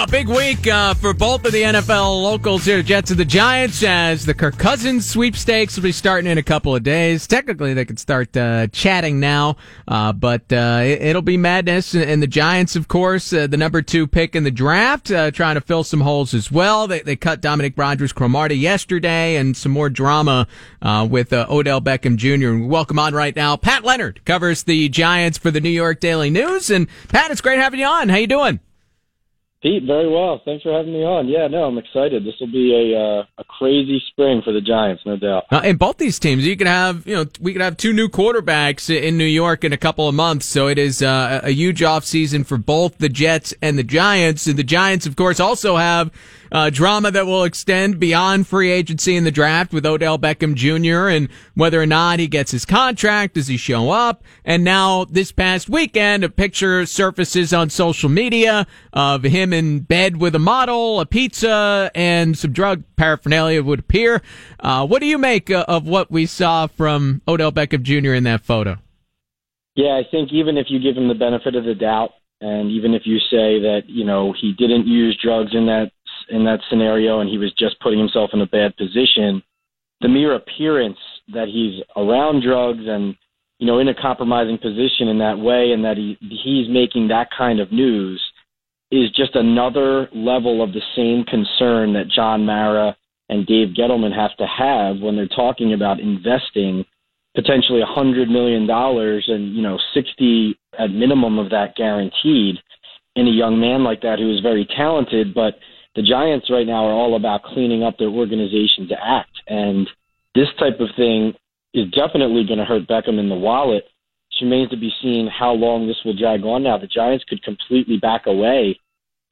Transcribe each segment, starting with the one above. Well, big week for both of the NFL locals here, Jets and the Giants, as the Kirk Cousins sweepstakes will be starting in a couple of days. Technically, they could start chatting now, but it'll be madness. And the Giants, of course, the number 2 pick in the draft, trying to fill some holes as well. They cut Dominique Rodgers-Cromartie yesterday, and some more drama with Odell Beckham Jr. We welcome on right now Pat Leonard, covers the Giants for the New York Daily News. And Pat, it's great having you on. How you doing? Pete, very well. Thanks for having me on. Yeah, no, I'm excited. This will be a crazy spring for the Giants, no doubt. And both these teams, we could have 2 new quarterbacks in New York in a couple of months. So it is a huge offseason for both the Jets and the Giants. And the Giants, of course, also have drama that will extend beyond free agency in the draft with Odell Beckham Jr. and whether or not he gets his contract. Does he show up? And now this past weekend, a picture surfaces on social media of him in bed with a model, a pizza, and some drug paraphernalia would appear. What do you make of what we saw from Odell Beckham Jr. in that photo? Yeah, I think even if you give him the benefit of the doubt, and even if you say that, you know, he didn't use drugs in that scenario and he was just putting himself in a bad position, the mere appearance that he's around drugs and, you know, in a compromising position in that way, and that he's making that kind of news, is just another level of the same concern that John Mara and Dave Gettleman have to have when they're talking about investing potentially $100 million and, you know, 60 at minimum of that guaranteed in a young man like that who is very talented. But the Giants right now are all about cleaning up their organization to act, and this type of thing is definitely going to hurt Beckham in the wallet. It remains to be seen how long this will drag on now. The Giants could completely back away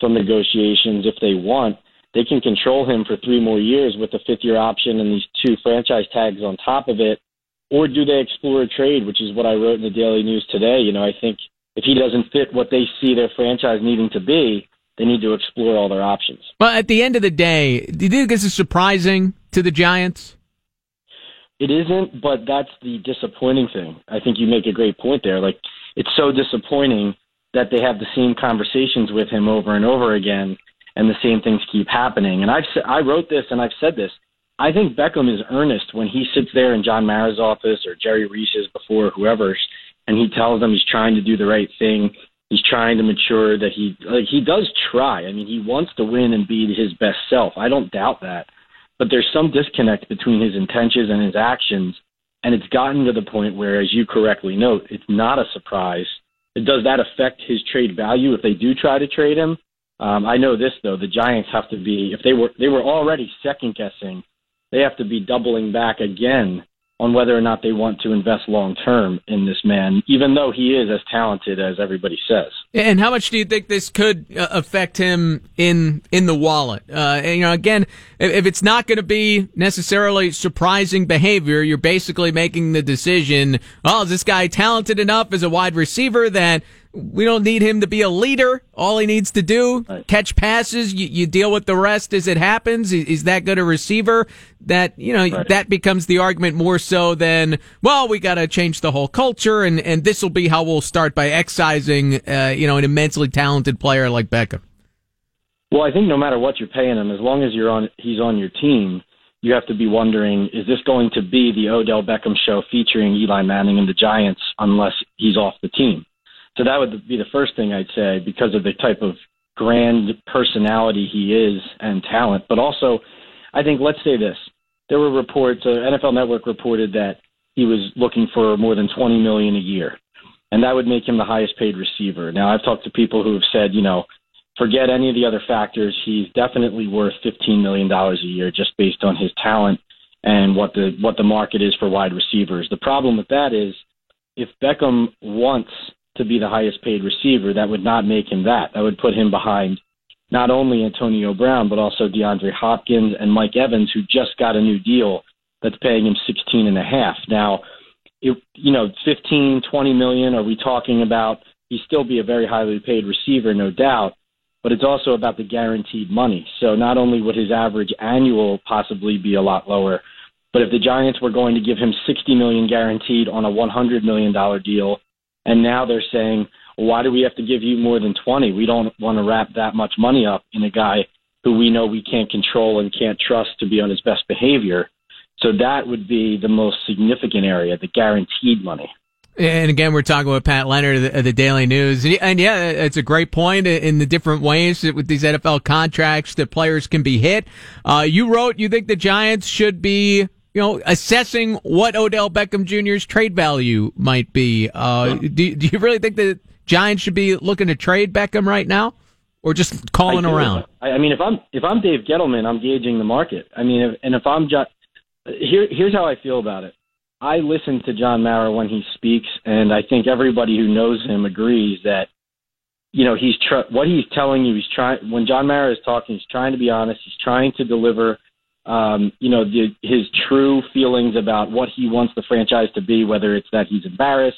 from negotiations if they want. They can control him for 3 more years with a 5th-year option and these 2 franchise tags on top of it, or do they explore a trade, which is what I wrote in the Daily News today. You know, I think if he doesn't fit what they see their franchise needing to be, they need to explore all their options. But at the end of the day, do you think this is surprising to the Giants? It isn't, but that's the disappointing thing. I think you make a great point there. Like, it's so disappointing that they have the same conversations with him over and over again, and the same things keep happening. And I wrote this, and I've said this. I think Beckham is earnest when he sits there in John Mara's office or Jerry Reese's before, whoever's, and he tells them he's trying to do the right thing. He's trying to mature, that he does try. I mean, he wants to win and be his best self. I don't doubt that. But there's some disconnect between his intentions and his actions, and it's gotten to the point where, as you correctly note, it's not a surprise. Does that affect his trade value if they do try to trade him? I know this, though. The Giants have to be, if they were already second-guessing, they have to be doubling back again on whether or not they want to invest long-term in this man, even though he is as talented as everybody says. And how much do you think this could affect him in the wallet? And, you know, again, if it's not going to be necessarily surprising behavior, you're basically making the decision, oh, is this guy talented enough as a wide receiver that we don't need him to be a leader? All he needs to do, right, catch passes. You deal with the rest as it happens. Is that good a receiver? That, you know, right, that becomes the argument more so than, well, we got to change the whole culture, and this will be how we'll start by excising, you know, an immensely talented player like Beckham. Well, I think no matter what you're paying him, as long as he's on your team, you have to be wondering, is this going to be the Odell Beckham show featuring Eli Manning and the Giants unless he's off the team? So that would be the first thing I'd say, because of the type of grand personality he is and talent. But also, I think, let's say this. There were reports, NFL Network reported that he was looking for more than $20 million a year, and that would make him the highest-paid receiver. Now, I've talked to people who have said, you know, forget any of the other factors. He's definitely worth $15 million a year just based on his talent and what the market is for wide receivers. The problem with that is if Beckham wants to be the highest paid receiver, that would not make him that. That would put him behind not only Antonio Brown, but also DeAndre Hopkins and Mike Evans, who just got a new deal that's paying him 16 and a half. Now, you know, 15, 20 million, are we talking about? He'd still be a very highly paid receiver, no doubt, but it's also about the guaranteed money. So not only would his average annual possibly be a lot lower, but if the Giants were going to give him $60 million guaranteed on a $100 million deal, and now they're saying, why do we have to give you more than 20? We don't want to wrap that much money up in a guy who we know we can't control and can't trust to be on his best behavior. So that would be the most significant area, the guaranteed money. And again, we're talking with Pat Leonard of the Daily News. And yeah, it's a great point in the different ways with these NFL contracts that players can be hit. You wrote you think the Giants should be, you know, assessing what Odell Beckham Jr.'s trade value might be. Do you really think the Giants should be looking to trade Beckham right now, or just calling around? I mean, if I'm Dave Gettleman, I'm gauging the market. I mean, here's how I feel about it. I listen to John Mara when he speaks, and I think everybody who knows him agrees that, you know, what he's telling you, he's trying. When John Mara is talking, he's trying to be honest. He's trying to deliver. His true feelings about what he wants the franchise to be, whether it's that he's embarrassed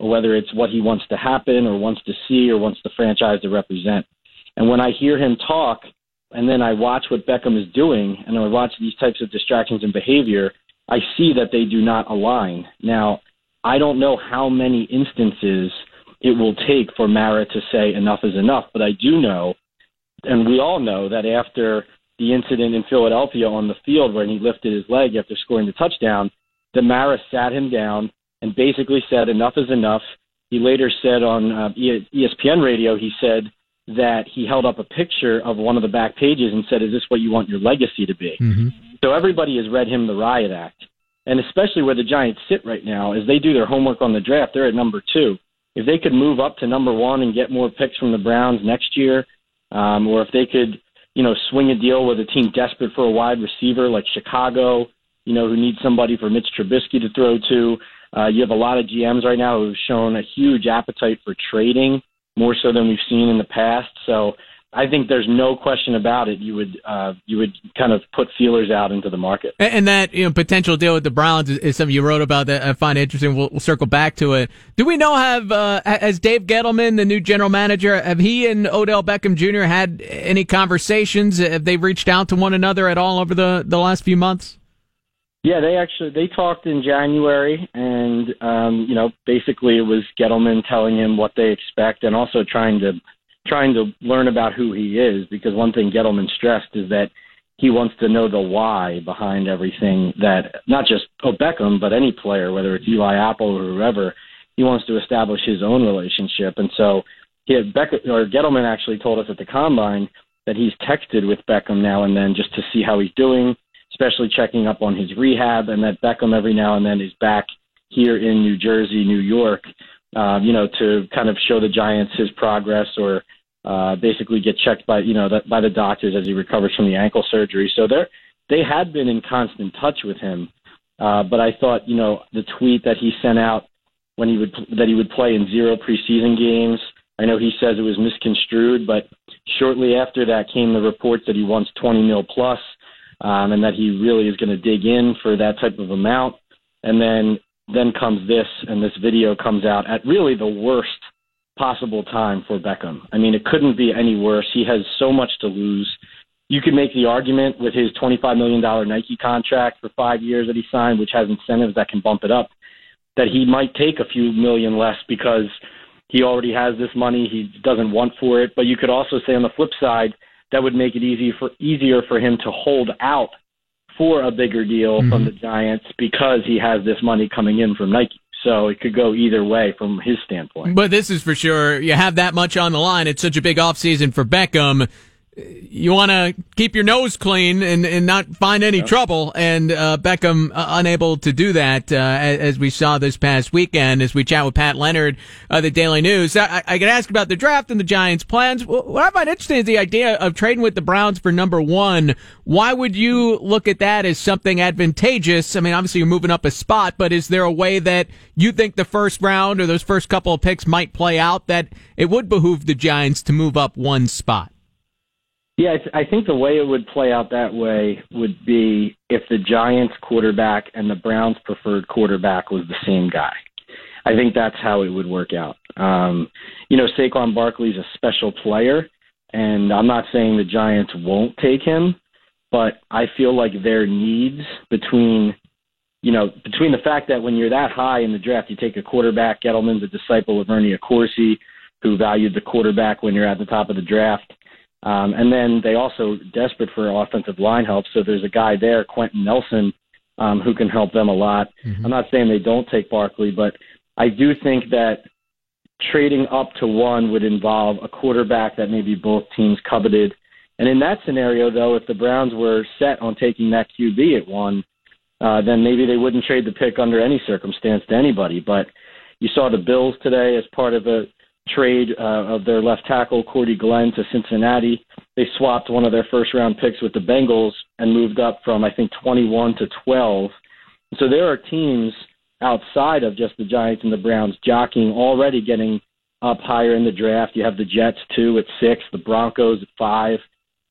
or whether it's what he wants to happen or wants to see or wants the franchise to represent. And when I hear him talk and then I watch what Beckham is doing and I watch these types of distractions and behavior, I see that they do not align. Now, I don't know how many instances it will take for Mara to say enough is enough, but I do know, and we all know, that after the incident in Philadelphia on the field when he lifted his leg after scoring the touchdown, Mara sat him down and basically said enough is enough. He later said on ESPN radio, he said that he held up a picture of one of the back pages and said, is this what you want your legacy to be? Mm-hmm. So everybody has read him the riot act. And especially where the Giants sit right now is they do their homework on the draft. They're at number 2. If they could move up to number 1 and get more picks from the Browns next year, or if they could, you know, swing a deal with a team desperate for a wide receiver like Chicago, you know, who needs somebody for Mitch Trubisky to throw to. You have a lot of GMs right now who've shown a huge appetite for trading, more so than we've seen in the past. So I think there's no question about it. You would kind of put feelers out into the market. And that, you know, potential deal with the Browns is something you wrote about that I find interesting. We'll circle back to it. Do we know has Dave Gettleman, the new general manager, have he and Odell Beckham Jr. had any conversations? Have they reached out to one another at all over the last few months? Yeah, they talked in January, and basically it was Gettleman telling him what they expect, and also trying to learn about who he is, because one thing Gettleman stressed is that he wants to know the why behind everything, that not just Beckham, but any player, whether it's Eli Apple or whoever, he wants to establish his own relationship. And so Gettleman actually told us at the Combine that he's texted with Beckham now and then just to see how he's doing, especially checking up on his rehab, and that Beckham every now and then is back here in New Jersey, New York, to kind of show the Giants his progress, or basically get checked by the doctors as he recovers from the ankle surgery. So they had been in constant touch with him. But I thought, the tweet that he sent out when he would play in 0 preseason games, I know he says it was misconstrued, but shortly after that came the reports that he wants $20 million plus, and that he really is going to dig in for that type of amount. And then comes this, and this video comes out at really the worst possible time for Beckham. I mean, it couldn't be any worse. He has so much to lose. You could make the argument with his $25 million Nike contract for 5 years that he signed, which has incentives that can bump it up, that he might take a few million less because he already has this money he doesn't want for it. But you could also say on the flip side, that would make it easier for him to hold out for a bigger deal from the Giants because he has this money coming in from Nike. So it could go either way from his standpoint. But this is for sure. You have that much on the line. It's such a big offseason for Beckham. You want to keep your nose clean and not find any trouble. And Beckham unable to do that, as we saw this past weekend, as we chat with Pat Leonard of the Daily News. I could ask about the draft and the Giants' plans. What I find interesting is the idea of trading with the Browns for number 1. Why would you look at that as something advantageous? I mean, obviously you're moving up a spot, but is there a way that you think the first round or those first couple of picks might play out that it would behoove the Giants to move up one spot? Yeah, I think the way it would play out that way would be if the Giants quarterback and the Browns preferred quarterback was the same guy. I think that's how it would work out. Saquon Barkley's a special player, and I'm not saying the Giants won't take him, but I feel like their needs between the fact that when you're that high in the draft, you take a quarterback. Gettleman's a disciple of Ernie Accorsi. who valued the quarterback when you're at the top of the draft. And then they also desperate for offensive line help. So there's a guy there, Quentin Nelson, who can help them a lot. Mm-hmm. I'm not saying they don't take Barkley, but I do think that trading up to one would involve a quarterback that maybe both teams coveted. And in that scenario, though, if the Browns were set on taking that QB at one, then maybe they wouldn't trade the pick under any circumstance to anybody. But you saw the Bills today as part of a trade of their left tackle, Cordy Glenn, to Cincinnati. They swapped one of their first-round picks with the Bengals and moved up from, I think, 21 to 12. So there are teams outside of just the Giants and the Browns jockeying, already getting up higher in the draft. You have the Jets, too, at 6, the Broncos at 5.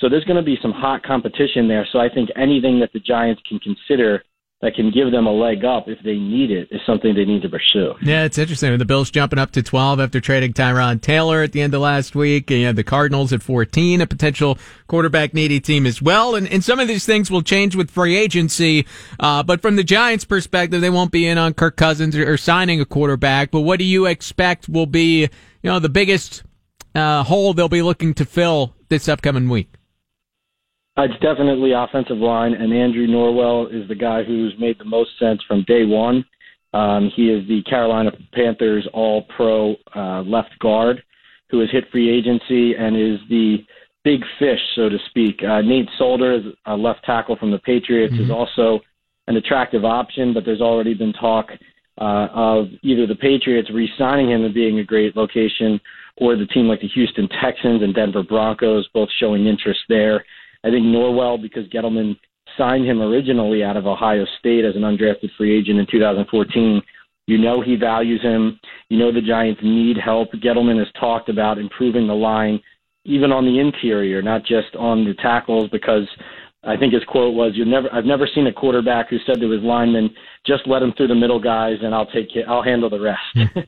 So there's going to be some hot competition there. So I think anything that the Giants can consider that can give them a leg up if they need it is something they need to pursue. Yeah, it's interesting. The Bills jumping up to 12 after trading Tyron Taylor at the end of last week. You know, the Cardinals at 14, a potential quarterback-needy team as well. And some of these things will change with free agency. But from the Giants' perspective, they won't be in on Kirk Cousins or signing a quarterback. But what do you expect will be, you know, the biggest hole they'll be looking to fill this upcoming week? It's definitely offensive line, and Andrew Norwell is the guy who's made the most sense from day one. He is the Carolina Panthers all-pro left guard who has hit free agency and is the big fish, so to speak. Nate Solder, is a left tackle from the Patriots, mm-hmm. is also an attractive option, but there's already been talk of either the Patriots re-signing him and being a great location, or the team like the Houston Texans and Denver Broncos both showing interest there. I think Norwell, because Gettleman signed him originally out of Ohio State as an undrafted free agent in 2014, you know he values him. You know the Giants need help. Gettleman has talked about improving the line, even on the interior, not just on the tackles, because I think his quote was, I've never seen a quarterback who said to his lineman, just let him through the middle guys and I'll handle the rest.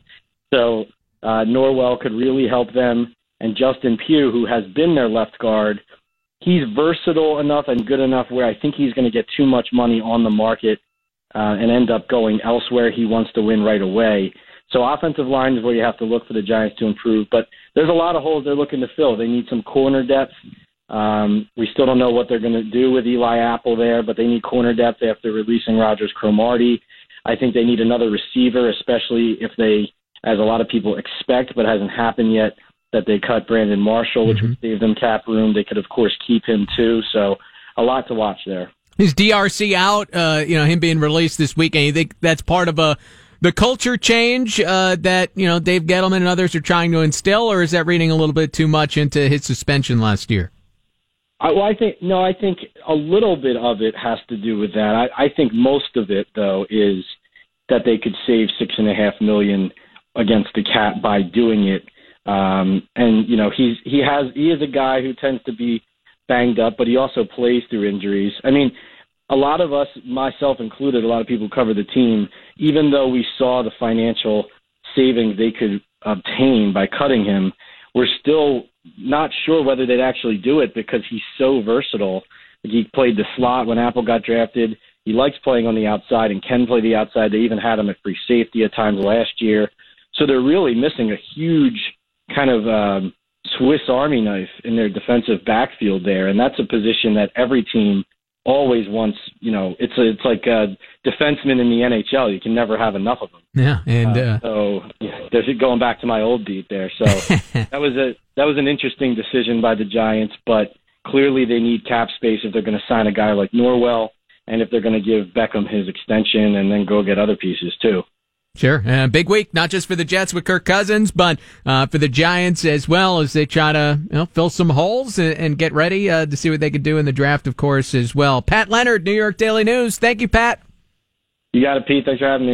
So Norwell could really help them. And Justin Pugh, who has been their left guard, he's versatile enough and good enough where I think he's going to get too much money on the market and end up going elsewhere. He wants to win right away. So offensive line is where you have to look for the Giants to improve. But there's a lot of holes they're looking to fill. They need some corner depth. We still don't know what they're going to do with Eli Apple there, but they need corner depth after releasing Rodgers-Cromartie. I think they need another receiver, especially if they, as a lot of people expect but hasn't happened yet, that they cut Brandon Marshall, which mm-hmm. would save them cap room. They could, of course, keep him too. So a lot to watch there. Is DRC out? You know, him being released this weekend. You think that's part of the culture change that you know Dave Gettleman and others are trying to instill, or is that reading a little bit too much into his suspension last year? I think a little bit of it has to do with that. I think most of it though is that they could save $6.5 million against the cap by doing it. And you know he is a guy who tends to be banged up, but he also plays through injuries. I mean, a lot of us, myself included, a lot of people cover the team. Even though we saw the financial savings they could obtain by cutting him, we're still not sure whether they'd actually do it because he's so versatile. He played the slot when Apple got drafted. He likes playing on the outside and can play the outside. They even had him at free safety at times last year. So they're really missing a huge kind of Swiss Army knife in their defensive backfield there, and that's a position that every team always wants. You know, it's like a defenseman in the NHL. You can never have enough of them. Yeah, and so yeah, there's going back to my old beat there. So that was an interesting decision by the Giants, but clearly they need cap space if they're going to sign a guy like Norwell, and if they're going to give Beckham his extension and then go get other pieces too. Sure. Big week, not just for the Jets with Kirk Cousins, but for the Giants as well as they try to fill some holes and get ready to see what they can do in the draft, of course, as well. Pat Leonard, New York Daily News. Thank you, Pat. You got it, Pete. Thanks for having me.